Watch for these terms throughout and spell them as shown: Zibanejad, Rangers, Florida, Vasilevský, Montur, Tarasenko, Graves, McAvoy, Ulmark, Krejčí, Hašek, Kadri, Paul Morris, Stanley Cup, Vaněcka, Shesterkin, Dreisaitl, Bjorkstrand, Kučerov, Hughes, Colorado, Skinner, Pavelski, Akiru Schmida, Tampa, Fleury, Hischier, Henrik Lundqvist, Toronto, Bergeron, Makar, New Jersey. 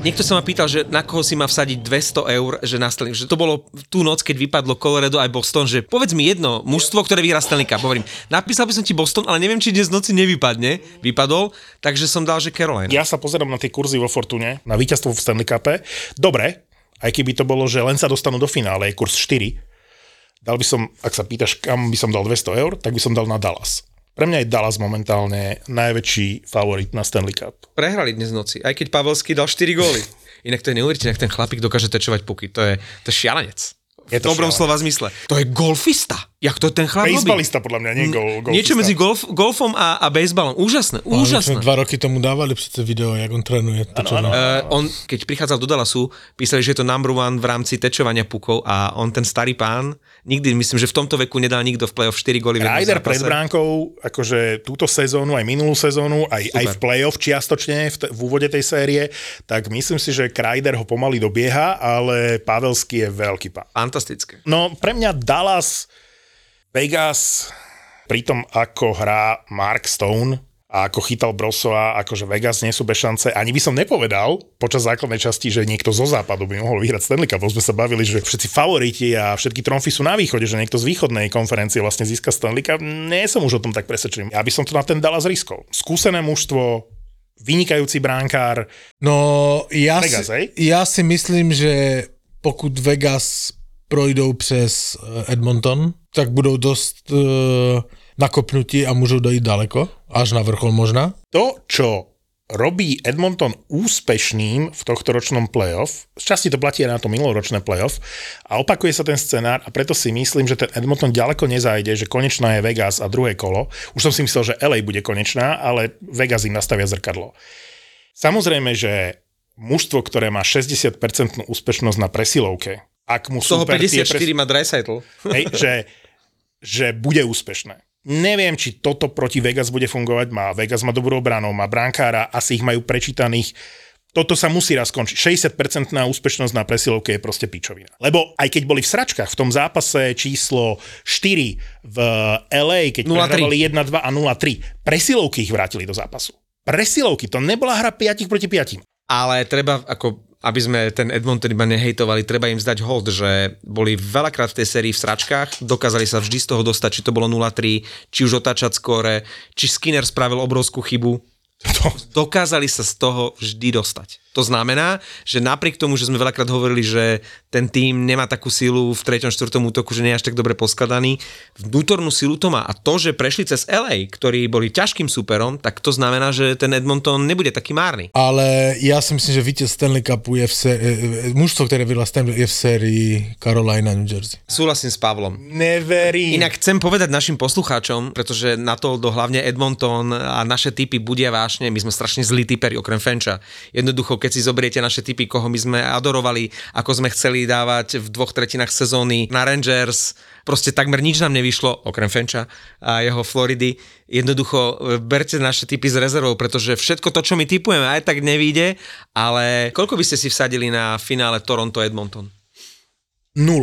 Niekto sa ma pýtal, že na koho si má vsadiť 200 €, že na Stanley, že to bolo tú noc, keď vypadlo Colorado aj Boston, že povedz mi jedno mužstvo, ktoré vyhrá Stanley Cup. Hovorím, napísal by som ti Boston, ale neviem, či dnes noci nevypadne. Vypadol, takže som dal, že Carolina. Ja sa pozerám na tie kurzy vo Fortune, na víťazstvo v Stanley Cupe. Dobre, aj keby to bolo, že len sa dostanú do finále, je kurz 4. Dal by som, ak sa pýtaš, kam by som dal 200 €, tak by som dal na Dallas. Pre mňa je Dallas momentálne najväčší favorit na Stanley Cup. Prehrali dnes noci, aj keď Pavelski dal 4 góly. Inak to je neuveriteľné, ak ten chlapík dokáže tečovať puky. To je šialenec. Je to v dobrom slova zmysle. To je golfista. Jak to ten chlap robí? Baseballista podľa mňa, nie golfista. Niečo medzi golfom a baseballom. Úžasné, úžasné. 2 roky tomu dávali přece video, jak on trénuje. On, keď prichádzal do Dallasu, písali, že je to #1 v rámci tečovania pukov a on ten starý pán nikdy, myslím, že v tomto veku nedal nikto v play-off 4 góly. Kreider pred bránkou, akože túto sezónu, aj minulú sezónu, aj v play-off čiastočne, v úvode tej série, tak myslím si, že Kreider ho pomaly dobieha, ale Pavelski je veľký pán. Fantastické. No pre mňa Dallas, Vegas, pri tom ako hrá Mark Stone a ako chytal Brossoa, akože Vegas nie sú bez šance. Ani by som nepovedal počas základnej časti, že niekto zo západu by mohol vyhrať Stanley Cup. Sme sa bavili, že všetci favoriti a všetky tromfy sú na východe, že niekto z východnej konferencie vlastne získa Stanley Cup. Nie som už o tom tak presvedčený. Ja by som to na ten Dallas riskol. Skúsené mužstvo, vynikajúci bránkár. No ja si myslím, že pokud Vegas projdou přes Edmonton, tak budou dost nakopnutí a môžu dojít daleko, až na vrchol možná. To, čo robí Edmonton úspešným v tohtoročnom playoff, z časti to platí aj na to minuloročné playoff, a opakuje sa ten scenár a preto si myslím, že ten Edmonton ďaleko nezájde, že konečná je Vegas a druhé kolo. Už som si myslel, že LA bude konečná, ale Vegas im nastavia zrkadlo. Samozrejme, že mužstvo, ktoré má 60% úspešnosť na presilovke, ak mu toho super 54 má Dreisaitl. Hej, že bude úspešné. Neviem, či toto proti Vegas bude fungovať. Vegas má dobrú obranu, má brankára, asi ich majú prečítaných. Toto sa musí raz končiť. 60% úspešnosť na presilovke je proste pičovina. Lebo aj keď boli v sračkách, v tom zápase číslo 4 v LA, keď prehrávali 1-2 a 0-3, presilovky ich vrátili do zápasu. Presilovky, to nebola hra 5 proti 5. Ale treba, ako aby sme ten Edmonton iba nehejtovali, treba im zdať hold, že boli veľakrát v tej sérii v sračkách, dokázali sa vždy z toho dostať, či to bolo 0-3, či už otáčať skóre, či Skinner spravil obrovskú chybu. Dokázali sa z toho vždy dostať. To znamená, že napriek tomu, že sme veľakrát hovorili, že ten tím nemá takú silu v 3. 4. útoku, že nie je až tak dobre poskladaný, vnútornú silu to má. A to, že prešli cez LA, ktorí boli ťažkým superom, tak to znamená, že ten Edmonton nebude taký márny. Ale ja si myslím, že víťaz Stanley Cupu je mužstvo, ktoré vyhralo Stanley, je v sérii Carolina, New Jersey. Súhlasím s Pavlom. Neverím. Inak chcem povedať našim poslucháčom, pretože na to hlavne Edmonton a naše tipy budia vášne. My sme strašne zlí tiperi okrem Fencha. Jednoducho, keď si zoberiete naše tipy, koho my sme adorovali, ako sme chceli dávať v 2/3 sezóny na Rangers, proste takmer nič nám nevyšlo, okrem Fencha a jeho Floridy. Jednoducho, berte naše tipy z rezervou, pretože všetko to, čo my tipujeme, aj tak nevyjde, ale koľko by ste si vsadili na finále Toronto-Edmonton? 0.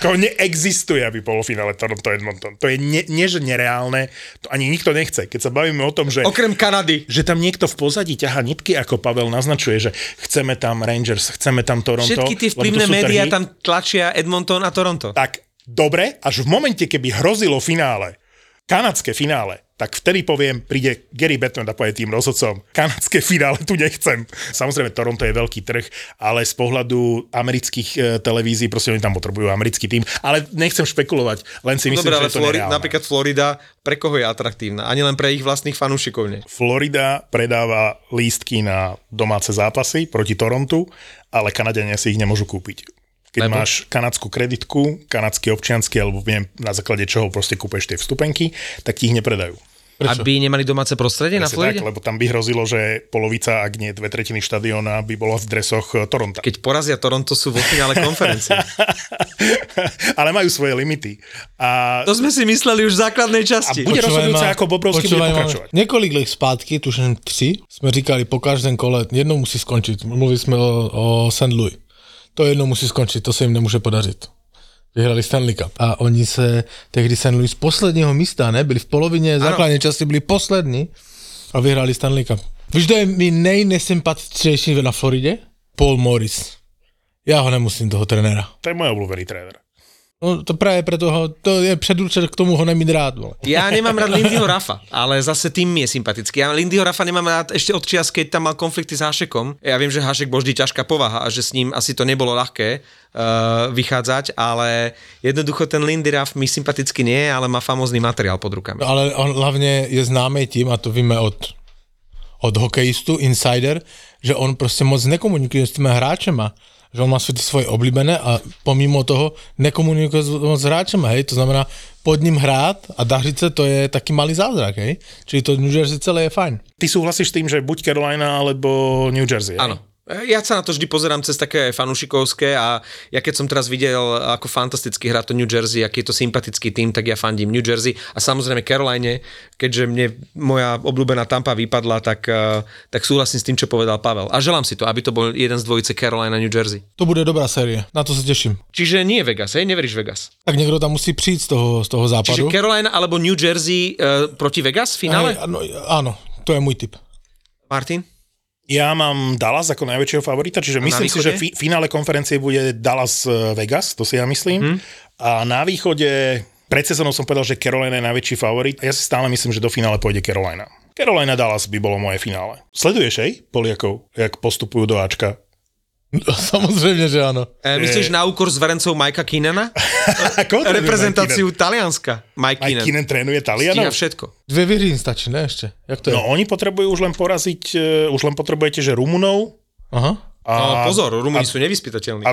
To neexistuje, aby polofinále Toronto-Edmonton. To je nie, že nereálne, to ani nikto nechce. Keď sa bavíme o tom, že okrem Kanady, že tam niekto v pozadí ťahá nitky, ako Pavel naznačuje, že chceme tam Rangers, chceme tam Toronto. Všetky tie vplyvné médiá tam tlačia Edmonton a Toronto. Tak dobre, až v momente, keby hrozilo finále, kanadské finále, tak vtedy poviem, príde Gary Bettman a povie tým rozhodcom, kanadské finále tu nechcem. Samozrejme, Toronto je veľký trh, ale z pohľadu amerických televízií, proste oni tam potrebujú americký tým, ale nechcem špekulovať, len si myslím, že je to nereálne. Napríklad Florida, pre koho je atraktívna? Ani len pre ich vlastných fanúšikov nie. Florida predáva lístky na domáce zápasy proti Torontu, ale Kanadiania si ich nemôžu kúpiť. Keď máš kanadskú kreditku, kanadský občiansky, alebo neviem, na základe čoho proste kúpeš tie vstupenky, tak ti ich nepredajú. Prečo? Aby nemali domáce prostredie na Floride? Tak, lebo tam by hrozilo, že polovica, ak nie 2/3 štadióna by bola v dresoch Toronta. Keď porazia Toronto, sú vo finále konferencie. Ale majú svoje limity. A... To sme si mysleli už v základnej časti. A bude rozhodujúce, ako Bobrovský bude pokračovať. Niekoľko let zpátky, tuším 3, sme říkali po každém kole, jedno musí skončiť. Mluvili sme o St. Louis. To jedno musí skončiť, to sa im nemôže podariť. Vyhrali Stanley Cup. A oni se tehdy St. Louis z posledního místa, ne? Byli v polovině základní části, byli poslední a vyhrali Stanley Cup. Víš, kdo je mi nejnesympatičnější na Floridě? Paul Morris. Já ho nemusím, toho trenéra. To je moje oblíbený trenér. No to právě proto ho, to je předurčen k tomu ho nemít rád. Vole. Já nemám rád Lindyho Ruffa, ale zase tým je sympatický. Já Lindyho Ruffa nemám rád ešte od čias, keď tam mal konflikty s Hašekom. Ja viem, že Hašek bol vždy ťažká povaha a že s ním asi to nebolo ľahké vychádzať, ale jednoducho ten Lindy Ruff mi sympaticky nie, ale má famózny materiál pod rukami. Ale on hlavne je známý tým, a to víme od hokejistu, insider, že on proste moc nekomunikuje s tými hráčema. Že on má svoje oblíbené a pomimo toho nekomunikuje s hráčema, hej, to znamená pod ním hrát a dařit se, to je taky malý zázrak, hej, čili to New Jersey celé je fajn. Ty souhlasíš s tým, že buď Carolina, alebo New Jersey, hej? Áno. Ja sa na to vždy pozerám cez také fanúšikovské a ja keď som teraz videl, ako fantasticky hrá to New Jersey, aký je to sympatický tým, tak ja fandím New Jersey a samozrejme Caroline, keďže mne moja obľúbená Tampa vypadla, tak súhlasím s tým, čo povedal Pavel. A želám si to, aby to bol jeden z dvojice Caroline a New Jersey. To bude dobrá série, na to sa teším. Čiže nie Vegas, hej? Neveríš Vegas? Tak niekto tam musí prísť z toho západu. Čiže Caroline alebo New Jersey proti Vegas v finále? Áno, to je môj tip. Martin? Ja mám Dallas ako najväčšieho favorita, čiže myslím si, že finále konferencie bude Dallas-Vegas, to si ja myslím. Mm-hmm. A na východe, pred sezónou som povedal, že Carolina je najväčší favorit a ja si stále myslím, že do finále pôjde Carolina. Carolina-Dallas by bolo moje finále. Sleduješ, hej, Poliakov, jak postupujú do Ačka? No, samozrejme, že áno. Myslíš na úkor zverencov Mikea Kinnona? Reprezentáciu Talianska. Mike Kinnon trénuje Talianov? Stíha všetko. 2 výhry stačí, ne ešte? Jak to je? No oni potrebujú už len poraziť, už len potrebujete, že Rumunov. Aha. No pozor, Rumúni sú nevyspytateľní. A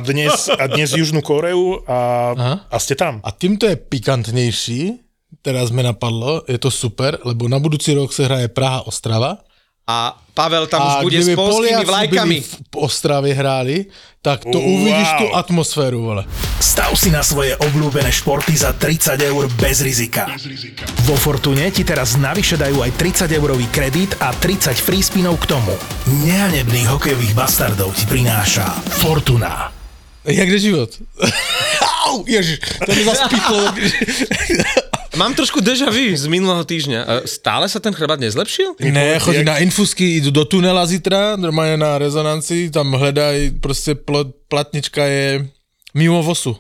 dnes Južnú Koreu a ste tam. A týmto je pikantnejší, teraz mi napadlo, je to super, lebo na budúci rok sa hraje Praha-Ostrava. A Pavel tam už bude s polskými vlajkami. A v Ostrave hráli, tak to uvidíš tú atmosféru, vole. Stav si na svoje obľúbené športy za 30 eur bez rizika. Vo Fortune ti teraz navyše dajú aj 30-eurový kredit a 30 free spinov k tomu. Nehanebných hokejových bastardov ti prináša Fortuna. Jakže život. Au, ježiš, to mi zaspítlo. Mám trošku deja vu z minulého týždňa. Stále sa ten chrbát nezlepšil? Ne, chodí na infusky, idú do tunela zítra, normálne na rezonanci, tam hľadajú, proste platnička je mimo vosu.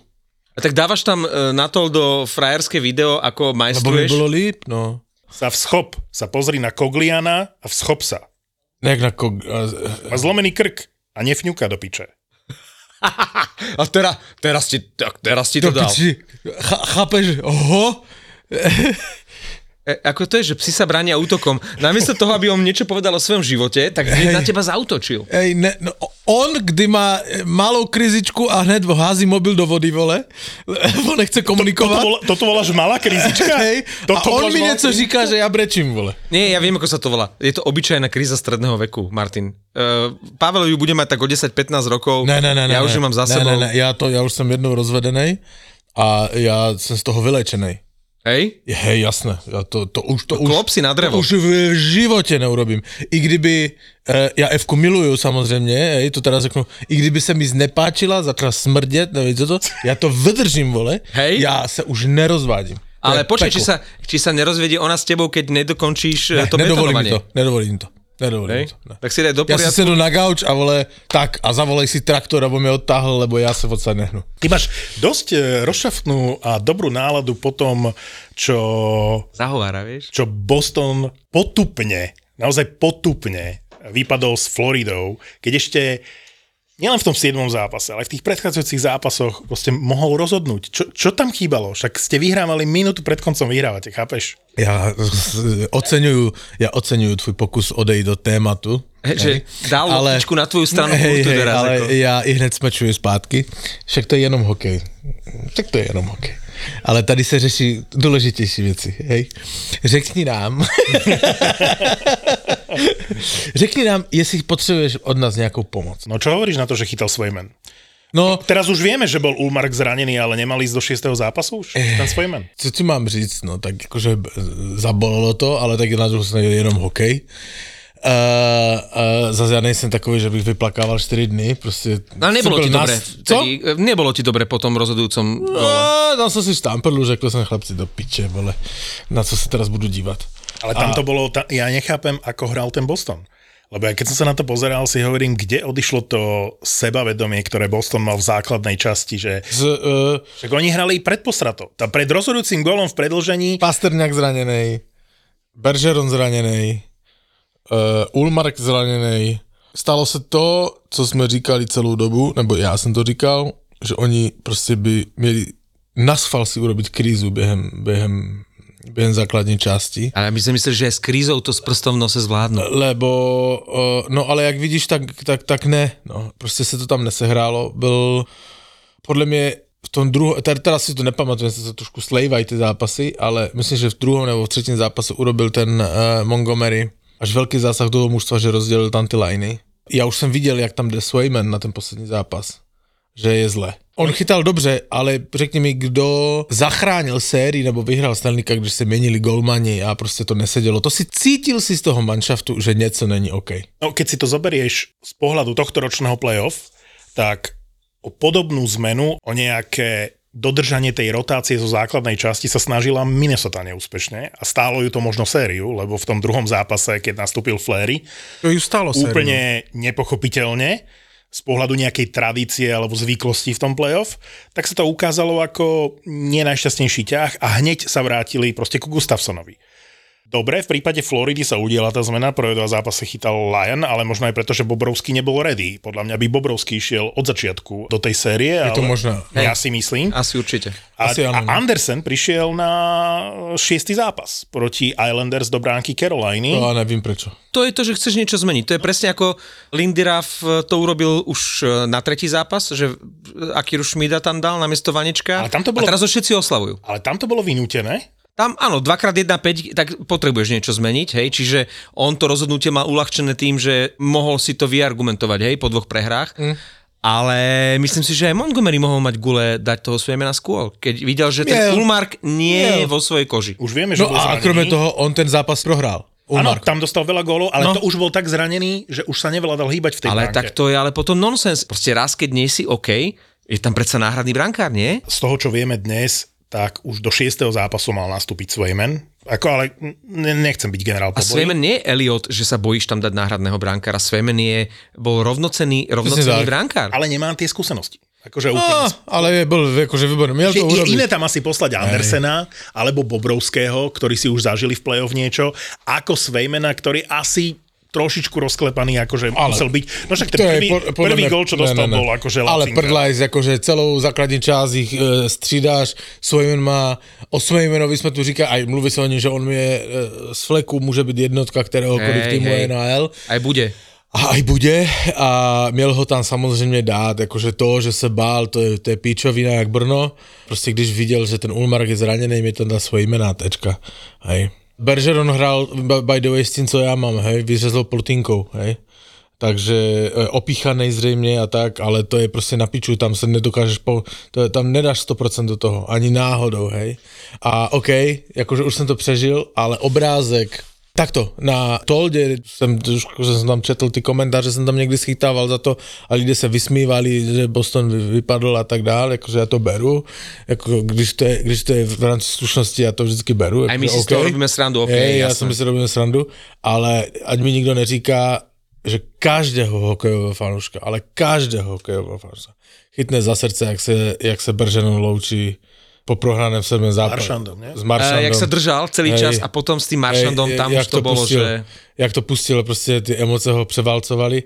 A tak dávaš tam na to do frajerské video, ako majstruješ? Lebo by bolo líp, no. Sa vschop, sa pozri na Kogliana a vschop sa. Jak na Má zlomený krk a nefňuka do piče. A teraz ti to dal. Chápeš, oho? Ako to je, že psi sa bránia útokom. Namiesto toho, aby on niečo povedal o svojom živote, tak na teba zautočil. No, on, kdy má malou krizičku a hned hází mobil do vody, vole, on nechce komunikovať. Toto voláš malá krizička? Hej, a on mi niečo říká, že ja brečím, vole. Nie, ja viem, ako sa to volá. Je to obyčajná kríza stredného veku, Martin. Pavel ju bude mať tak o 10-15 rokov. Ja už ju mám za sebou. Ja už som jednou rozvedenej a ja som z toho vylečenej. Hej, jasné. Ja to už klop si na drevo. To už v životě neurobím. I kdyby, ja F-ku miluju samozřejmě, hej, to teda řeknu, i kdyby se mi znepáčila, začala smrdět, nevím co to, ja to vydržím, vole, hej? Ja se už nerozvádím. Ale počkej, či sa nerozvedie ona s tebou, keď nedokončíš to betonovanie. Nedovolím to. Ne. Tak si daj do poriadku. Ja si sedu na gauč a vole, tak a zavolej si traktor, lebo mi odtáhl, lebo ja sa odsaď nehnu. Ty máš dosť rozšaftnú a dobrú náladu po tom, čo... Zahovára, vieš? Čo Boston naozaj potupne vypadol s Floridou, keď ešte nielen v tom 7. zápase, ale v tých predchádzajúcich zápasoch proste mohol rozhodnúť. Čo tam chýbalo? Však ste vyhrávali minútu pred koncom, vyhrávate, chápeš? Ja oceňujú tvoj pokus odejít do tématu. Že dal loptičku na tvoju stranu. Ale ja i hned smačuju zpátky. Však to je jenom hokej. ale tady se řeší důležitější věci, hej. Řekni nám, jestli potřebuješ od nás nějakou pomoc. No čo hovoríš na to, že chytal Swayman? No, teraz už vieme, že bol Ulmark zranený, ale nemal ísť do 6. zápasu už? Ten Swayman. Co ti mám říct, no tak jakože zabolilo to, ale tak na druhou stranu jenom hokej. Zase ja nejsem takový, že bych vyplakával 4 dny, proste... Ale nebolo ti dobre, nebolo ti dobre po tom rozhodujúcom... Dal som si štamperlu, řekl som chlapci do piče, vole, na co sa teraz budú dívať. Ale tam to bolo, ja nechápem, ako hral ten Boston. Lebo keď som sa na to pozeral, si hovorím, kde odišlo to sebavedomie, ktoré Boston mal v základnej časti, že však oni hrali pred posratou. Tam pred rozhodujúcim gólom v predĺžení... Pastrňák zranený, Bergeron zranený, Ulmark zranený. Stalo se to, co jsme říkali celou dobu, nebo já jsem to říkal, že oni prostě by měli nasfal si urobit krízu během základní části. Ale my si mysleli, že s krízou to s prstom v nose zvládnu. Lebo, no ale jak vidíš, tak ne. No, prostě se to tam nesehrálo. Byl, podle mě, v tom druhom, teraz si to nepamatujem, sa trošku slejvají ty zápasy, ale myslím, že v druhom nebo v třetím zápase urobil ten Montgomery až veľký zásah do toho mužstva, že rozdelil tam ty liney. Ja už som videl, jak tam jde Swayman na ten poslední zápas, že je zle. On chytal dobře, ale řekni mi, kdo zachránil sérii nebo vyhrál Stanley Cup, když se měnili golmani a prostě to nesedělo. To si cítil si z toho manšaftu, že něco není OK. No, keď si to zoberieš z pohľadu tohto ročného playoff, tak o podobnú zmenu, o nejaké dodržanie tej rotácie zo základnej časti sa snažila Minnesota neúspešne a stálo ju to možno sériu, lebo v tom druhom zápase, keď nastúpil Fleury, to ju stálo úplne sériu. Nepochopiteľne z pohľadu nejakej tradície alebo zvyklosti v tom playoff, tak sa to ukázalo ako nenajšťastnejší ťah a hneď sa vrátili proste ku Gustafsonovi. Dobre, v prípade Floridy sa udiela tá zmena, prvé dva zápasy chytal Lyon, ale možno aj preto, že Bobrovski nebol ready. Podľa mňa by Bobrovski išiel od začiatku do tej série. Je to možné. Ja si myslím. Asi určite. A Andersen prišiel na 6. zápas proti Islanders do bránky Caroliny. No a nevím prečo. To je to, že chceš niečo zmeniť. To je presne ako Lindy Ruff to urobil už na 3. zápas, že Akiru Schmida tam dal namiesto Vanečka. A teraz ho všetci oslavujú. Ale tam to bolo vynútené. Tam, áno, 2x1,5, tak potrebuješ niečo zmeniť, hej, čiže on to rozhodnutie mal uľahčené tým, že mohol si to vyargumentovať, hej, po 2 prehrách, ale myslím si, že aj Montgomery mohol mať gule dať toho Swaymana skôl, keď videl, že ten Ulmark nie je vo svojej koži. Už vieme, že no a kromé toho, on ten zápas prohrál. Áno, tam dostal veľa gólov, ale to už bol tak zranený, že už sa nevládal hýbať v tej bránke. Ale tak to je ale potom nonsens. Proste raz, keď nie si OK, je tam predsa náhradný brankár, nie? Z toho, čo vieme dnes, tak už do 6. zápasu mal nastúpiť Swayman. Ale nechcem byť generál po boji. A Swayman nie je Elliot, že sa bojíš tam dať náhradného brankára. Swayman bol rovnocenný brankár. Ale nemám tie skúsenosti. Ale bol akože výborný. Je iné tam asi poslať Andersena alebo Bobrovského, ktorý si už zažili v play-off niečo, ako Swaymana, ktorý asi trošičku rozklepaný, akože musel byť. No však ten prvý gól, čo dostal, bol akože lacinka. Ale prdlajs, akože celou základní část ich střídáš, Swayman má, o Swaymanovi jsme tu říkali, aj mluví se o ní, že on je z fleku, může být jednotka kteréhokoliv týmu NHL. Aj bude a měl ho tam samozřejmě dát, jakože to, že se bál, to je píčovina jak Brno. Prostě když viděl, že ten Ulmark je zraněný, mi tam dá Swaymana, tečka. Hej. Bergeron hral, by the way, s tým, co ja mám, hej, vyřezol poltinkou, hej. Takže opíchanej zřejmě a tak, ale to je prostě na piču, tam se nedokážeš, tam nedáš 100% do toho, ani náhodou, hej. A okej, jakože už jsem to přežil, ale obrázek, takto, na Toldě, jsem tam četl ty komentáře, jsem tam někdy schytával za to a lidé se vysmívali, že Boston vypadl a tak dále, jakože já to beru, jako, když to je v rámci slušnosti, já to vždycky beru. A my si z toho robíme srandu, OK, jasné. Já si robíme srandu, ale ať mi nikdo neříká, že každého hokejového fanouška, ale každého hokejového fanouška chytne za srdce, jak se Bergeron loučí po prohraném 7. zápase. S Marchandom. Jak sa držal celý čas a potom s tým Marchandom tam už to bolo, pustil, že... Jak to pustilo, proste tie emoce ho převálcovali.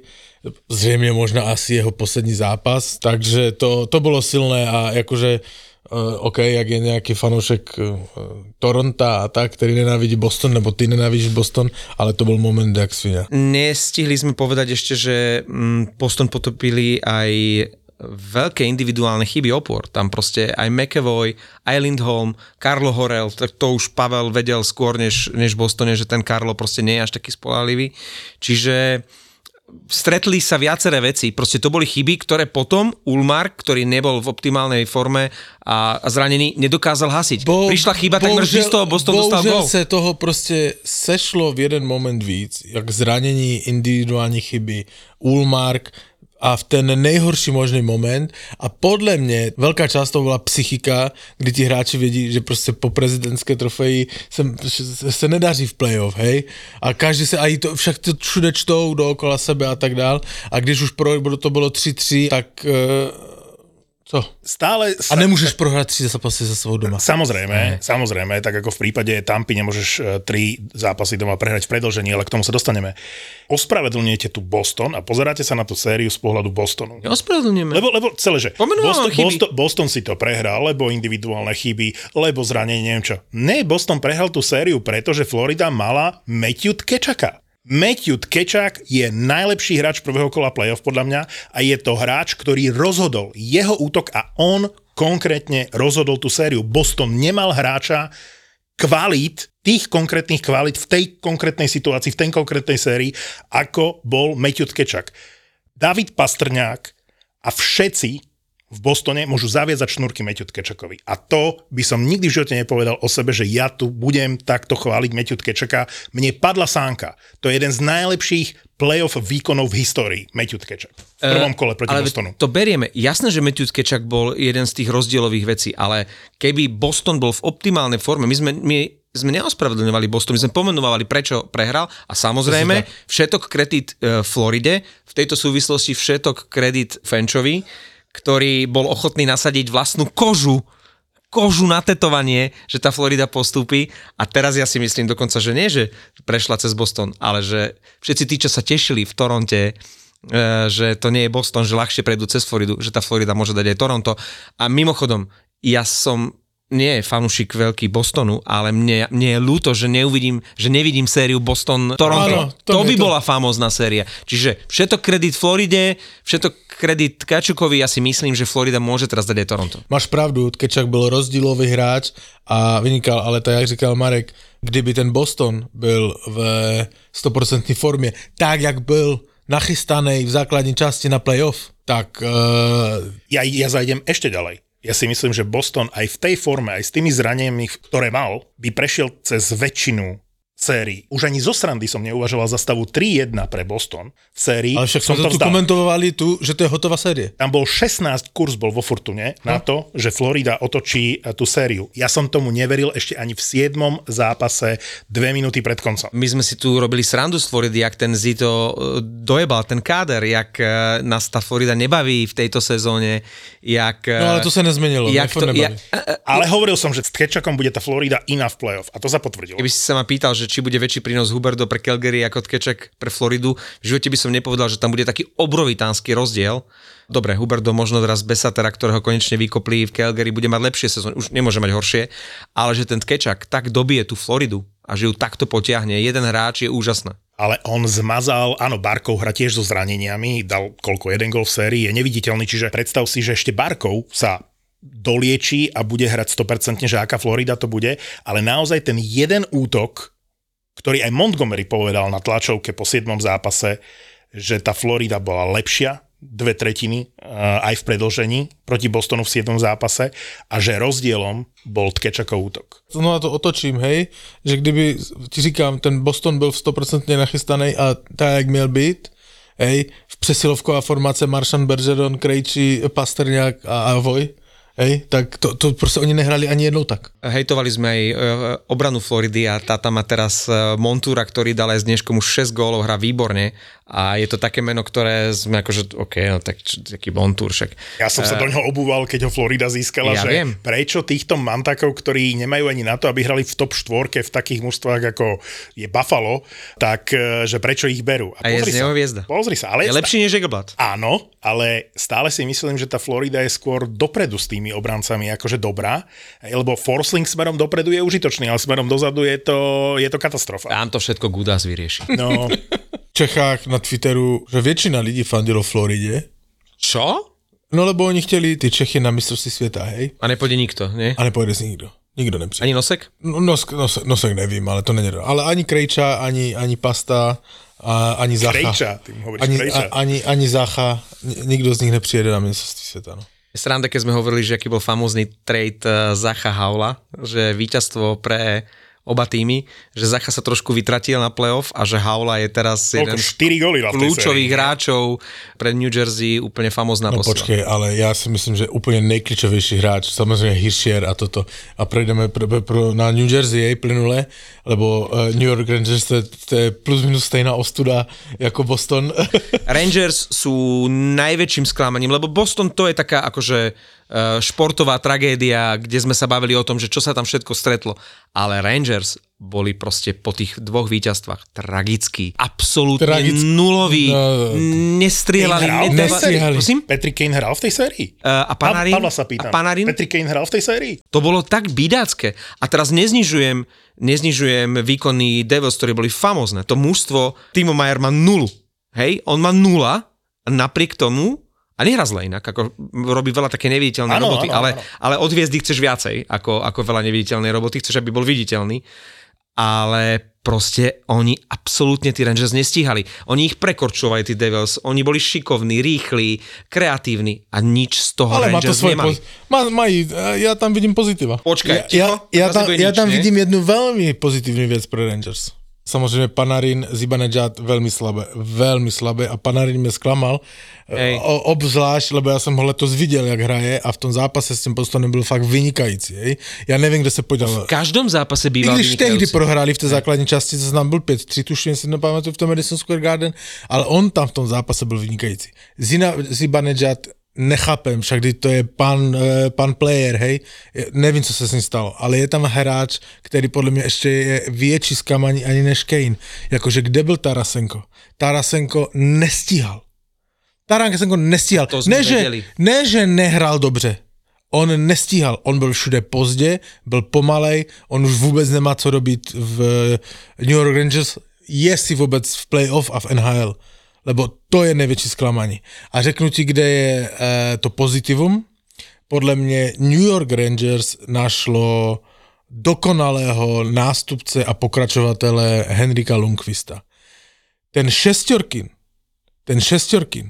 Zřejmě možná asi jeho poslední zápas, takže to bolo silné a akože jak je nejaký fanoušek Toronta a tak, ktorý nenávidí Boston, nebo ty nenávidíš Boston, ale to bol moment jak svinia. Nestihli sme povedať ešte, že Boston potopili aj veľké individuálne chyby opor. Tam proste aj McAvoy, aj Lindholm, Karlo Horel, to už Pavel vedel skôr než Bostone, že ten Karlo proste nie je až taký spoľahlivý. Čiže stretli sa viaceré veci. Proste to boli chyby, ktoré potom Ulmark, ktorý nebol v optimálnej forme a zranený, nedokázal hasiť. Prišla chyba, takmer z toho Boston dostal gól. Bohužiaľ sa toho proste sešlo v jeden moment víc, jak zranení, individuálne chyby, Ulmark a v ten nejhorší možný moment a podľa mňa veľká časť to bola psychika, kdy ti hráči vědí, že prostě po prezidentské trofeji se nedaří v playoff, hej? A každý se, a to, však to všude čtou dookola sebe a tak dál a když už to bylo 3-3, tak... Co? Stále sa... A nemôžeš prohrať 3 zápasy za svojho doma. Samozrejme, tak ako v prípade Tampy nemôžeš 3 zápasy doma prehrať v predĺžení, ale k tomu sa dostaneme. Ospravedlňujete tu Boston a pozeráte sa na tú sériu z pohľadu Bostonu. Ospravedlňujeme. Lebo celé, že Boston si to prehral, lebo individuálne chyby, lebo zranenie, neviem čo. Ne, Boston prehral tú sériu, pretože Florida mala Matthew Tkachuka. Matthew Tkachuk je najlepší hráč prvého kola playoff podľa mňa a je to hráč, ktorý rozhodol jeho útok a on konkrétne rozhodol tú sériu. Boston nemal hráča kvalít, tých konkrétnych kvalít v tej konkrétnej situácii, v tej konkrétnej sérii, ako bol Matthew Tkachuk. David Pastrňák a všetci v Bostone môžu zaviazať šnúrky Matthew Tkachukovi. A to by som nikdy v živote nepovedal o sebe, že ja tu budem takto chváliť Matthew Tkachuka. Mne padla sánka. To je jeden z najlepších playoff výkonov v histórii, Matthew Tkachuk. V prvom kole proti Bostonu. To berieme. Jasné, že Matthew Tkachuk bol jeden z tých rozdielových vecí, ale keby Boston bol v optimálnej forme, my sme neospravedlňovali Boston, my sme pomenovali, prečo prehral a samozrejme všetok kredit Floride, v tejto súvislosti všetok kredit Fenchovi, ktorý bol ochotný nasadiť vlastnú kožu na tetovanie, že tá Florida postúpi a teraz ja si myslím dokonca, že nie, že prešla cez Boston, ale že všetci tí, čo sa tešili v Toronte, že to nie je Boston, že ľahšie prejdú cez Floridu, že tá Florida môže dať aj Toronto a mimochodom, ja som nie je fanúšik veľký Bostonu, ale mne je ľúto, že nevidím sériu Boston-Toronto. To by bola famózna séria. Čiže všetko kredit Floride, všetko kredit Tkachukovi, ja si myslím, že Florida môže teraz dať aj Toronto. Máš pravdu, Tkachuk bol rozdílový hráč a vynikal, ale tak, jak říkal Marek, kdyby ten Boston byl v 100% formě, tak, jak byl nachystaný v základní časti na playoff, tak... Ja zajdem ešte ďalej. Ja si myslím, že Boston aj v tej forme, aj s tými zraneniami, ktoré mal, by prešiel cez väčšinu sérií. Už ani zo srandy som neuvažoval za stavu 3-1 pre Boston v sérii. Ale však sme to tu komentovali, že to je hotová série. Tam bol 16 kurz bol vo Fortune na to, že Florida otočí tú sériu. Ja som tomu neveril ešte ani v 7. zápase 2 minúty pred koncom. My sme si tu robili srandu z Floridy, jak ten Zito dojebal ten káder, jak nás tá Florida nebaví v tejto sezóne, jak... No ale to sa nezmenilo. Ale hovoril som, že s Tkachukom bude tá Florida iná v playoff. A to sa potvrdilo. Keby si sa ma pýtal, že či bude väčší prínos Huberdo pre Calgary ako Tkachuk pre Floridu, v živote by som nepovedal, že tam bude taký obrovitánsky rozdiel. Dobre, Huberdo možno teraz bez Satera, ktorého konečne vykopli v Calgary, bude mať lepšie sezóny, už nemôže mať horšie, ale že ten Tkachuk tak dobije tú Floridu a že ju takto potiahne, jeden hráč je úžasné. Ale on zmazal, áno, Barkov hra tiež so zraneniami, dal koľko, 1 gól v sérii, je neviditeľný, čiže predstav si, že ešte Barkov sa doliečí a bude hrať 100%, že aká Florida to bude, ale naozaj ten jeden útok, ktorý aj Montgomery povedal na tlačovke po 7. zápase, že tá Florida bola lepšia, 2/3 aj v predĺžení proti Bostonu v 7. zápase a že rozdielom bol Tkachukov útok. No a to otočím, hej, že kdyby, ti říkám, ten Boston byl v 100% nachystaný a tak, jak měl být, hej, v přesilovková formace Marchand, Bergeron, Krejčí, Pastrňák a Voj, hej, tak to proste oni nehrali ani jednou tak. Hejtovali sme aj obranu Floridy a tá tam má teraz Montura, ktorý dal aj s dneškom už 6 gólov, hrá výborne a je to také meno, ktoré sme akože, taký Montur však. Ja som sa do ňoho obúval, keď ho Florida získala, ja že viem. Prečo týchto mantakov, ktorí nemajú ani na to, aby hrali v top 4 v takých mužstvách, ako je Buffalo, tak že prečo ich berú. A je z neho hviezda. Pozri sa, ale je lepší než Egelblad. Áno, ale stále si myslím, že tá Florida je skôr dopredu s tými obrancami akože dobrá, lebo forcing smerom dopredu je užitočný, ale smerom dozadu je to katastrofa. Tam to všetko Gudas vyrieši. No. V Čechách na Twitteru, že väčšina ľudí fandilo Floride. Čo? No lebo oni chtěli ty Čechy na mistrovství světa, hej. A nepojde nikto, ne? A nepojde si nikdo. Nikdo nepřijde. Ani Nosek? Nosek nevím, ale to není. Ale ani Krejča, ani Pasta, ani Zacha. Krejča, ty hovoríš Krejča. Ani Zacha, nikdo z nich nepřijede na mistrovství světa, no. Sranda, keď sme hovorili, že aký bol famózny trade Zacha Haula, že víťazstvo pre oba týmy, že Zacha sa trošku vytratil na playoff a že Haula je teraz jeden z kľúčových hráčov pre New Jersey, úplne famózna posiela. No počkej, ale ja si myslím, že úplne najkľúčovejší hráč, samozrejme Hischier a toto. A prejdeme na New Jersey jej plynule, lebo New York Rangers to je plus minus stejná ostuda ako Boston. Rangers sú najväčším sklamaním, lebo Boston to je taká akože športová tragédia, kde sme sa bavili o tom, že čo sa tam všetko stretlo. Ale Rangers boli proste po tých dvoch víťazstvách tragický, absolútne nulový, nestrieľali. Patrick Kane hral v tej sérii? A Panarin? Patrick Kane hral v tej sérii? To bolo tak bidácké. A teraz neznižujem výkonný Devils, ktoré boli famózne. To mužstvo, Timo Meier má nulu. Hej? On má nula a napriek tomu a nehrá zle inak, ako robí veľa také neviditeľné roboty, ale od hviezdy chceš viacej, ako veľa neviditeľnej roboty, chceš, aby bol viditeľný. Ale proste oni absolútne tí Rangers nestíhali. Oni ich prekorčovali, tí Devils, oni boli šikovní, rýchli, kreatívni a nič z toho ale Rangers nemali. Ja tam vidím pozitíva. Počkaj, ja tam vidím jednu veľmi pozitívnu vec pre Rangers. Samozrejme Panarin, Zibanejad veľmi slabé a Panarin mi sklamal. Obzvlášť, lebo ja som ho letos videl, jak hraje a v tom zápase s tým Bostonem byl fakt vynikající. Hej. Ja neviem, kde sa podial. V každom zápase býval vynikající. I když tehdy prohráli v tej základnej časti, to znám byl 5-3, tuším, si nepamätujem, v tom Madison Square Garden, ale on tam v tom zápase byl vynikající. Zibanejad nechápem, však to je pan player, hej, nevím, co se s ním stalo, ale je tam hráč, který podle mě ještě je větší zklamaní ani než Kane, jakože kde byl Tarasenko? Tarasenko nestíhal, ne že nehrál dobře, on nestíhal, on byl všude pozdě, byl pomalej, on už vůbec nemá co robit v New York Rangers, jestli vůbec v playoff a v NHL. Lebo to je největší zklamání. A řeknu ti, kde je to pozitivum. Podle mě New York Rangers našlo dokonalého nástupce a pokračovatele Henrika Lundqvista. Ten Shesterkin,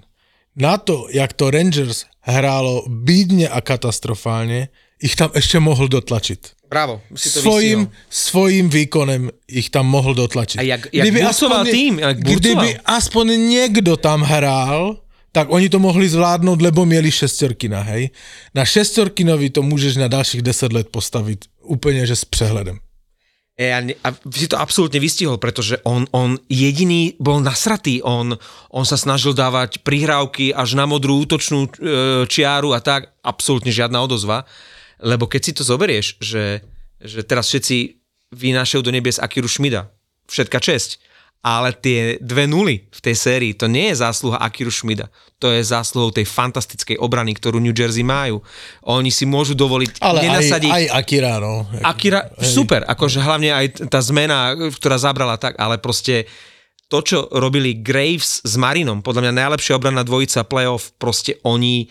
na to, jak to Rangers hrálo bídně a katastrofálně, ich tam ještě mohl dotlačit. Bravo, si to svojím výkonem ich tam mohl dotlačiť. A jak burcoval tým? Kdyby aspoň niekto tam hrál, tak oni to mohli zvládnout, lebo mieli Shesterkina, hej. Na Shesterkinovi to môžeš na dalších 10 let postaviť úplne, že s přehledem. A si to absolútne vystihol, pretože on jediný bol nasratý. On sa snažil dávať prihrávky až na modrú útočnú čiaru a tak. Absolútne žiadna odozva. Lebo keď si to zoberieš, že teraz všetci vynášajú do nebies Akiru Schmida, všetka česť, ale tie 2-0 v tej sérii, to nie je zásluha Akiru Schmida, to je zásluhou tej fantastickej obrany, ktorú New Jersey majú. Oni si môžu dovoliť ale nenasadiť. Ale aj Akira, no. Akira, super, akože hlavne aj tá zmena, ktorá zabrala tak, ale proste to, čo robili Graves s Marinom, podľa mňa najlepšia obranná dvojica playoff, proste oni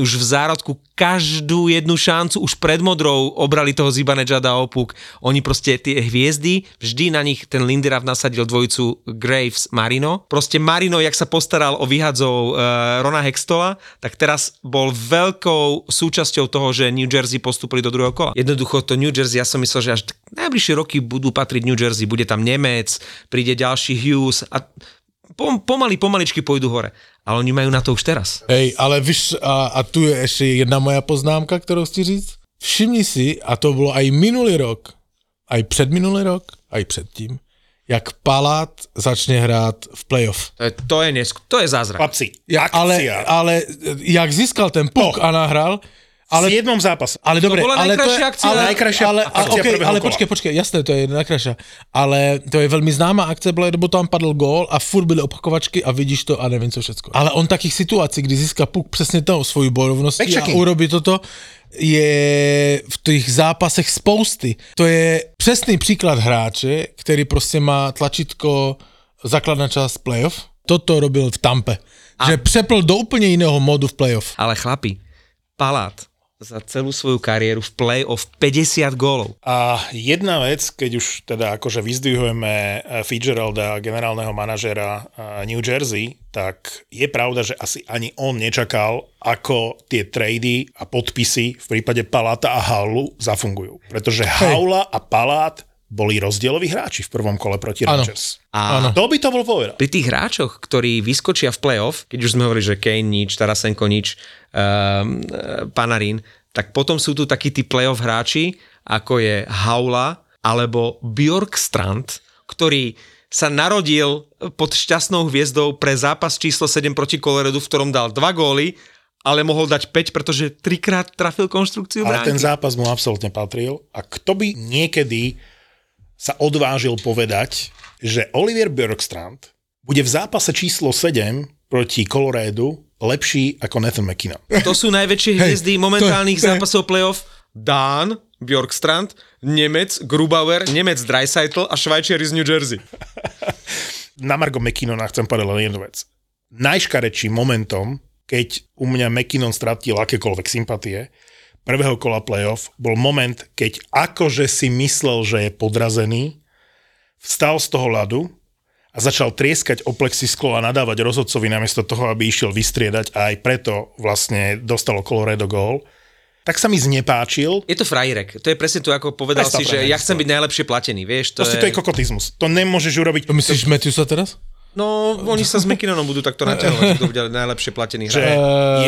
už v zárodku každú jednu šancu už pred modrou obrali toho Zibanejada a opuk. Oni proste tie hviezdy, vždy na nich ten Lindy Ruff nasadil dvojicu Graves Marino. Proste Marino, jak sa postaral o vyhadzov Rona Hextola, tak teraz bol veľkou súčasťou toho, že New Jersey postúpili do druhého kola. Jednoducho to New Jersey, ja som myslel, že až najbližšie roky budú patriť New Jersey, bude tam Nemec, príde ďalší Hughes, a pomaličky pôjdu hore. Ale oni majú na to už teraz. Hej, ale víš, a tu je ešte jedna moja poznámka, ktorou chci říct. Všimni si, a to bolo aj minulý rok, aj predminulý rok, aj predtým, jak Palat začne hrát v playoff. To je zázrak. Papsi, ale jak získal ten puk a nahral, ale v jednom zápase. Ale dobre, to bola najkrajšia akcia. Ale počkej, jasné, to je najkrajšia. Ale to je veľmi známa akcia, lebo tam padl gól a furt byly opakovačky a vidíš to a neviem co všetko. Ale on takých situácií, kdy získa puk presne toho svoju bojovnosti a urobí toto, je v tých zápasech spousty. To je presný príklad hráče, ktorý proste má tlačítko základná časť playoff toto robil v Tampe. A... Že přepl do úplne iného módu v playoff. Ale chlapi, Palat za celú svoju kariéru v playoff 50 gólov. A jedna vec, keď už teda akože vyzdvihujeme Fitzgeralda, generálneho manažera New Jersey, tak je pravda, že asi ani on nečakal, ako tie trady a podpisy v prípade Palata a Haulu zafungujú. Pretože Haula a Palat boli rozdieloví hráči v prvom kole proti Rangers. Áno. To by to bol povedal. Pri tých hráčoch, ktorí vyskočia v playoff, keď už sme hovorili, že Kane nič, Tarasenko nič, Panarin, tak potom sú tu takí tí playoff hráči, ako je Haula alebo Bjorkstrand, ktorý sa narodil pod šťastnou hviezdou pre zápas číslo 7 proti Coloradu, v ktorom dal 2 góly, ale mohol dať 5, pretože 3-krát trafil konštrukciu bránky. Ale ten zápas mu absolútne patril. A kto by niekedy sa odvážil povedať, že Oliver Bjorkstrand bude v zápase číslo 7 proti Coloradu lepší ako Nathan McKinnon. To sú najväčšie hviezdy momentálnych zápasov playoff. Dán, Bjorkstrand, Nemec, Grubauer, Nemec, Dreisaitl a Švajčiari z New Jersey. Na margo McKinnona chcem povedať len jednu vec. Najškarečším momentom, keď u mňa McKinnon stratil akékoľvek sympatie, prvého kola playoff bol moment, keď akože si myslel, že je podrazený, vstal z toho ľadu a začal trieskať o plexisklo a nadávať rozhodcovi namiesto toho, aby išiel vystriedať, a aj preto vlastne dostalo Colorado gól. Tak sa mi znepáčil. Je to frajírek. To je presne to, ako povedal si, že ja chcem byť najlepšie platený, vieš. To je kokotizmus. To nemôžeš urobiť. Myslíš Matthewsa teraz? No, oni sa s McKinnonom budú takto naťahovať, kto bude najlepšie platený hráč.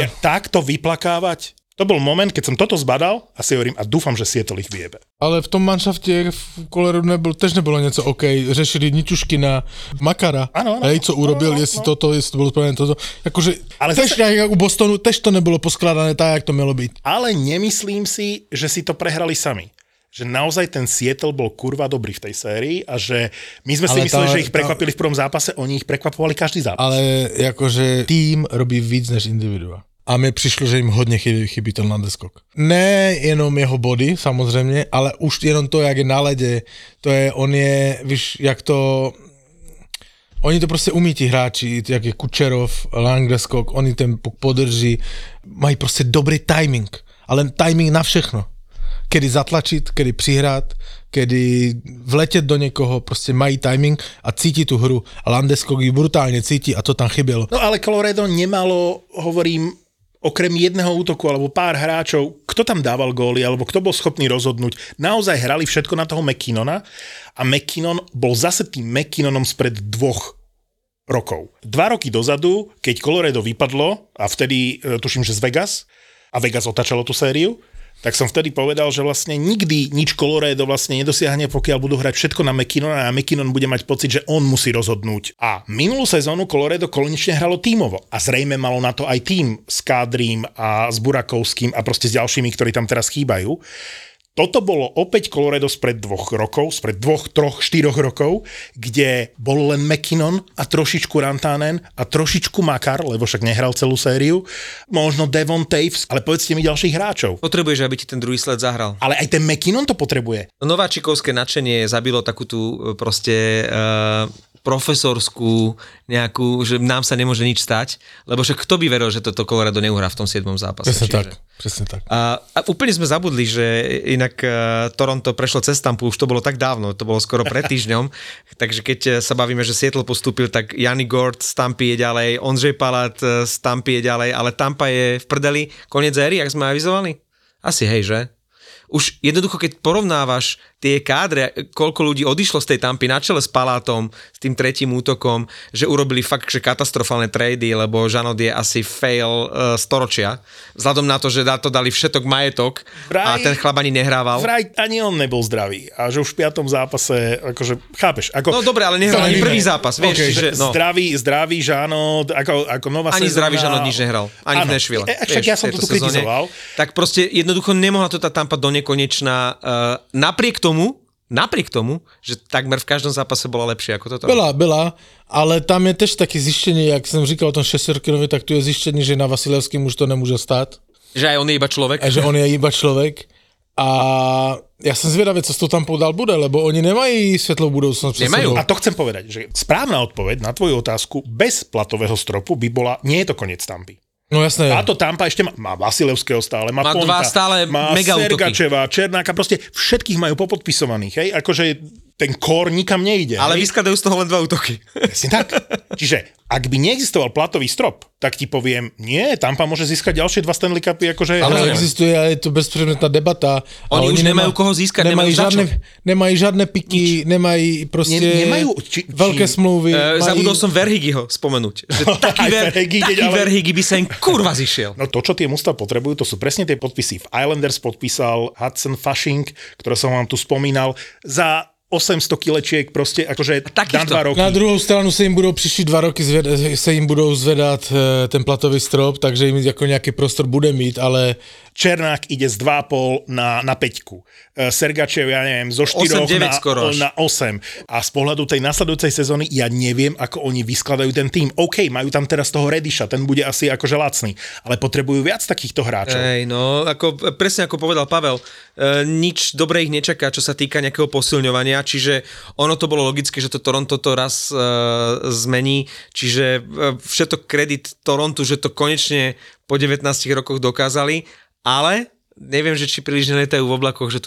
Je takto vyplakávať? To bol moment, keď som toto zbadal a si hovorím, a dúfam, že Seattle ich vyjebe. Ale v tom manšafte v Coloradu tež nebolo nieco OK. Řešili Ničušky na Makara. Ano, hej, co urobil, jestli to bolo správne toto. Akože, ale tež zase... u Bostonu, tež to nebolo poskladané tak, jak to malo byť. Ale nemyslím si, že si to prehrali sami. Že naozaj ten Seattle bol kurva dobrý v tej sérii a že my sme si mysleli, že ich prekvapili v prvom zápase, oni ich prekvapovali každý zápas. Ale akože tým robí víc než individua. A mi přišlo, že jim hodně chybí ten landeskok. Ne jenom jeho body, samozřejmě, ale už jenom to, jak je na ledě, víš, jak to... Oni to prostě umí ti hráči, jak je Kučerov, landeskok, oni ten podrží, mají prostě dobrý timing, ale timing na všechno. Kedy zatlačit, kedy přihrát, kedy vletět do někoho, prostě mají timing a cítí tu hru. A landeskok ji brutálně cítí a to tam chybělo. No ale Colorado nemalo, hovorím, okrem jedného útoku alebo pár hráčov, kto tam dával góly alebo kto bol schopný rozhodnúť, naozaj hrali všetko na toho McKinnona a McKinnon bol zase tým McKinnonom spred 2 rokov. 2 roky dozadu, keď Colorado vypadlo a vtedy tuším, že z Vegas a Vegas otáčalo tú sériu, tak som vtedy povedal, že vlastne nikdy nič Colorado vlastne nedosiahne, pokiaľ budú hrať všetko na McKinnona a McKinnon bude mať pocit, že on musí rozhodnúť. A minulú sezónu Colorado konečne hralo tímovo a zrejme malo na to aj tím s Kadrím a s Burakovským a proste s ďalšími, ktorí tam teraz chýbajú. Toto bolo opäť Colorado spred 2 rokov, spred 2, 3, 4 rokov, kde bol len McKinnon a trošičku Rantanen a trošičku Makar, lebo však nehral celú sériu, možno Devon Taves, ale povedzte mi ďalších hráčov. Potrebuješ, aby ti ten druhý sled zahral. Ale aj ten McKinnon to potrebuje. Nováčikovské nadšenie zabilo takú tú proste... profesorskú nejakú, že nám sa nemôže nič stať, lebo že kto by veril, že toto Colorado neuhrá v tom 7. zápase. Presne tak. A úplne sme zabudli, že inak Toronto prešlo cez Tampu, už to bolo tak dávno, to bolo skoro pred týždňom, takže keď sa bavíme, že Seattle postúpil, tak Jani Gord z Tampy je ďalej, Ondřej Palat z Tampy je ďalej, ale Tampa je v prdeli, koniec éry, jak sme avizovali? Asi hej, že? Už jednoducho, keď porovnávaš tie kádre, koľko ľudí odišlo z tej Tampy na čele s Palátom, s tým tretím útokom, že urobili fakt, že katastrofálne trady, lebo Žanod je asi fail storočia. Vzhľadom na to, že to dali všetok majetok a ten chlap ani nehrával. Vraj ani on nebol zdravý a že už v 5. zápase, akože, chápeš. Ako, no dobre, ale nehral ani prvý zápas. Vieš, okay, že, no. Zdravý Žanod, ako nová sezóna. Ani zdravý Žanod nič nehral, ani v Nashville. Však ja som to kritizoval. Tak proste jednoducho nemohla to tá Tampa do nekonečná. Napriek tomu, že takmer v každom zápase bola lepšia ako toto. Byla, ale tam je tež také zjištění, jak jsem říkal o tom Shesterkinovi, tak tu je zjištění, že na Vasilevským už to nemůže stát. Že aj on je iba človek. A ja som zvedavý, co to tam podal bude, lebo oni nemajú svetlú budúcnosť. Nemajú. A to chcem povedať, že správna odpoveď na tvoju otázku bez platového stropu by bola, nie je to koniec Tampy. No jasné. Táto Tampa ešte má Vasilevského stále, má Ponta, dva stále má Sergačeva, Černáka, proste všetkých majú popodpisovaných, hej? Akože ten kor nikam nejde. Ale vyskladajú z toho len dva útoky. Jasne tak. Čiže ak by neexistoval platový strop, tak ti poviem, nie, Tampa môže získať ďalšie dva Stanley Cupy, akože... Ale existuje aj to bezpredmetná debata. Oni už nemajú koho získať, nemajú žiadne piky, nemajú proste... Nemajú... Veľké smluvy. Zabudol som Verhigiho spomenúť. Taký Verhigi by sa im kurva zišiel. No to, čo tie mužstvá potrebujú, to sú presne tie podpisy. V Islanders podpísal Hudson Fasching, ktoré som vám tu spomínal, za 800 kilečiek, proste akože dám 2 roky. Na druhou stranu sa im budou příští 2 roky zvedat ten platový strop, takže im ako nejaký prostor bude mít, ale... Černák ide z 2,5 na 5. Sergačev, ja neviem, zo 4 na 8. A z pohľadu tej nasledujúcej sezóny ja neviem, ako oni vyskladajú ten tým. OK, majú tam teraz toho Reddisha, ten bude asi akože lacný, ale potrebujú viac takýchto hráčov. Ej, no, ako, presne ako povedal Pavel, nič dobre ich nečaká, čo sa týka nejakého posilňovania. Čiže ono to bolo logické, že to Toronto to raz zmení, čiže všetko kredit Torontu, že to konečne po 19 rokoch dokázali, ale neviem, že či príliš neletajú v oblakoch, že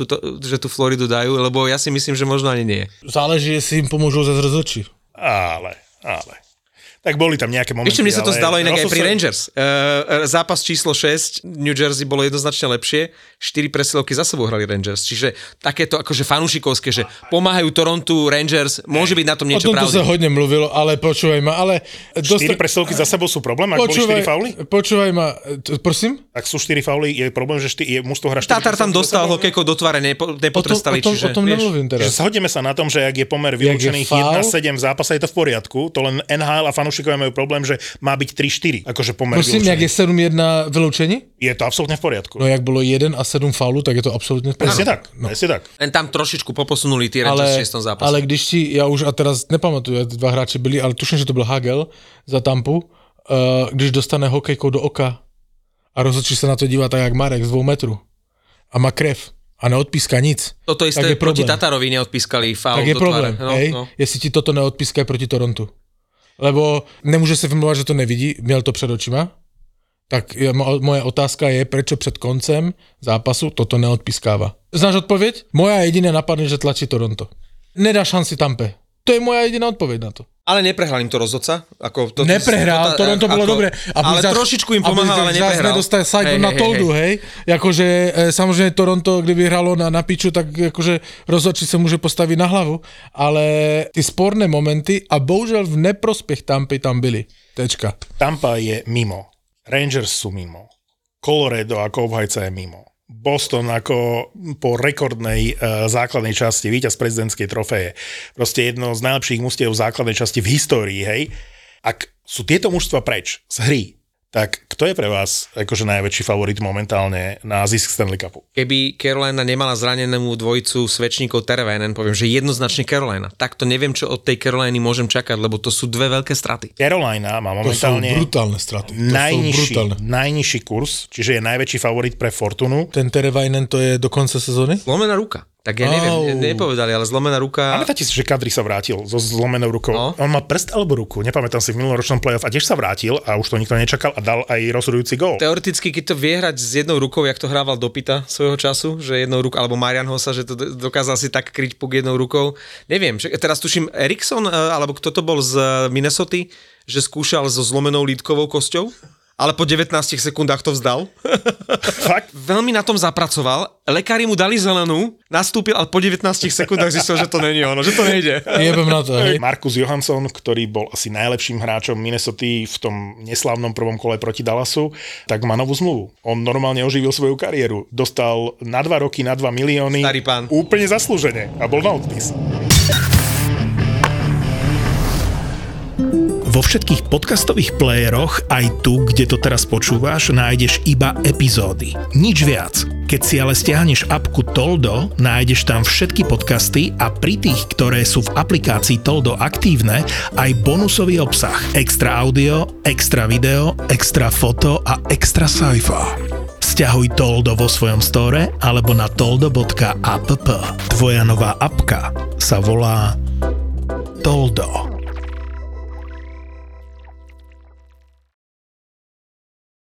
tú Floridu dajú, lebo ja si myslím, že možno ani nie. Záleží, že si im pomôžu za zrzoči. Ale. Tak boli tam nejaké momenty. Ešte mi sa to zdalo inak aj pri Rangers. Zápas číslo 6 New Jersey bolo jednoznačne lepšie. 4 presilovky za sebou hrali Rangers. Čiže takéto akože fanúšikovské, že pomáhajú Torontu, Rangers, môže byť na tom niečo pravdy. O tom to sa hodne mluvilo, ale počúvaj ma, ale... 4 presilovky za sebou sú problém, ak boli 4 fauly? Počúvaj ma, prosím? Ak sú 4 fauly, je problém, že muž to hra 4. Tatar tam dostal hokejko do tváre, nepotrestali. O tom nemluvím teraz. Zhodneme sa na tom, že ak je pomer vylúčených 1-7 v zápase, je to v poriadku. To len NHL a fanúšikovia majú problém, že má byť 3-4, akože pomer. Prosím, jak je 7-1 vylúčenie? Je to absolútne v poriadku. No jak bolo 1 a 7 faulu, tak je to absolútne v poriadku. Presne tak. Len tam trošičku poposunuli tie reči v 6. zápase. Ale když ti, ja už a teraz nepamatujem, dva hráči byli, ale tuším, že to byl Hagel za Tampu, když dostane hokejkou do oka a rozhodčí sa na to díva tak jak Marek z 2 metru a má krev a neodpíska nic. Toto isté proti Tatarovi neodpískali faul do tváre. Tak je problém, jestli ti toto neodpískajú proti Torontu. Lebo nemôže sa vymluvať, že to nevidí, měl to před očima. Tak moje otázka je, prečo před koncem zápasu toto neodpiskáva? Znáš odpověď? Moja jediná napadne, že tlačí Toronto. Nedá šanci Tampe. To je moja jediná odpoveď na to. Ale neprehrál im to rozhodca? Ako to, neprehrál, Toronto bolo dobre. Ale trošičku im pomáhal, ale neprehrál. Aby zase nedostal sajdu na toldu, hej. Jakože, samozrejme, Toronto, kdyby hralo na piču, tak akože rozhodčí sa môže postaviť na hlavu. Ale ty sporné momenty a bohužiaľ v neprospech Tampy tam byli. Tečka. Tampa je mimo. Rangers sú mimo. Colorado ako obhajca je mimo. Boston ako po rekordnej základnej časti, víťaz prezidentskej trofeje. Proste jedno z najlepších mužstiev základnej časti v histórii, hej. Ak sú tieto mužstva preč z hry, tak kto je pre vás akože najväčší favorit momentálne na zisk Stanley Cupu? Keby Carolina nemala zranenú dvojicu svečníkov Tervainen, poviem, že jednoznačne Carolina. Takto neviem, čo od tej Caroliny môžem čakať, lebo to sú dve veľké straty. Carolina má momentálne brutálne straty. Najnižší kurz, čiže je najväčší favorit pre Fortunu. Ten Tervainen to je do konca sezóny? Zlomená ruka. Tak ja neviem, nepovedali, ale zlomená ruka... Pamätáte si, že Kadri sa vrátil so zlomenou rukou? No. On má prst alebo ruku, nepamätám si, v minuloročnom playoff a tiež sa vrátil a už to nikto nečakal a dal aj rozhodujúci gól. Teoreticky, keď to vie hrať s jednou rukou, jak to hrával Dopita svojho času, že jednou rukou, alebo Marian Hossa, že to dokázal si tak kryť puk jednou rukou. Neviem, teraz tuším Eriksson, alebo kto to bol z Minnesoty, že skúšal so zlomenou lítkovou kosťou? Ale po 19 sekundách to vzdal. Fakt? Veľmi na tom zapracoval. Lekári mu dali zelenú, nastúpil, ale po 19 sekundách zistil, že to není ono, že to nejde. Jebem na to, hej. Marcus Johansson, ktorý bol asi najlepším hráčom Minnesoty v tom neslávnom prvom kole proti Dallasu, tak má novú zmluvu. On normálne oživil svoju kariéru. Dostal na 2 roky, na 2 milióny. Starý pán. Úplne zaslúžene. A bol na odpis. Vo všetkých podcastových playeroch, aj tu, kde to teraz počúvaš, nájdeš iba epizódy. Nič viac. Keď si ale stiahneš apku Toldo, nájdeš tam všetky podcasty a pri tých, ktoré sú v aplikácii Toldo aktívne, aj bonusový obsah. Extra audio, extra video, extra foto a extra sci-fi. Stiahuj Toldo vo svojom store alebo na toldo.app. Tvoja nová apka sa volá Toldo.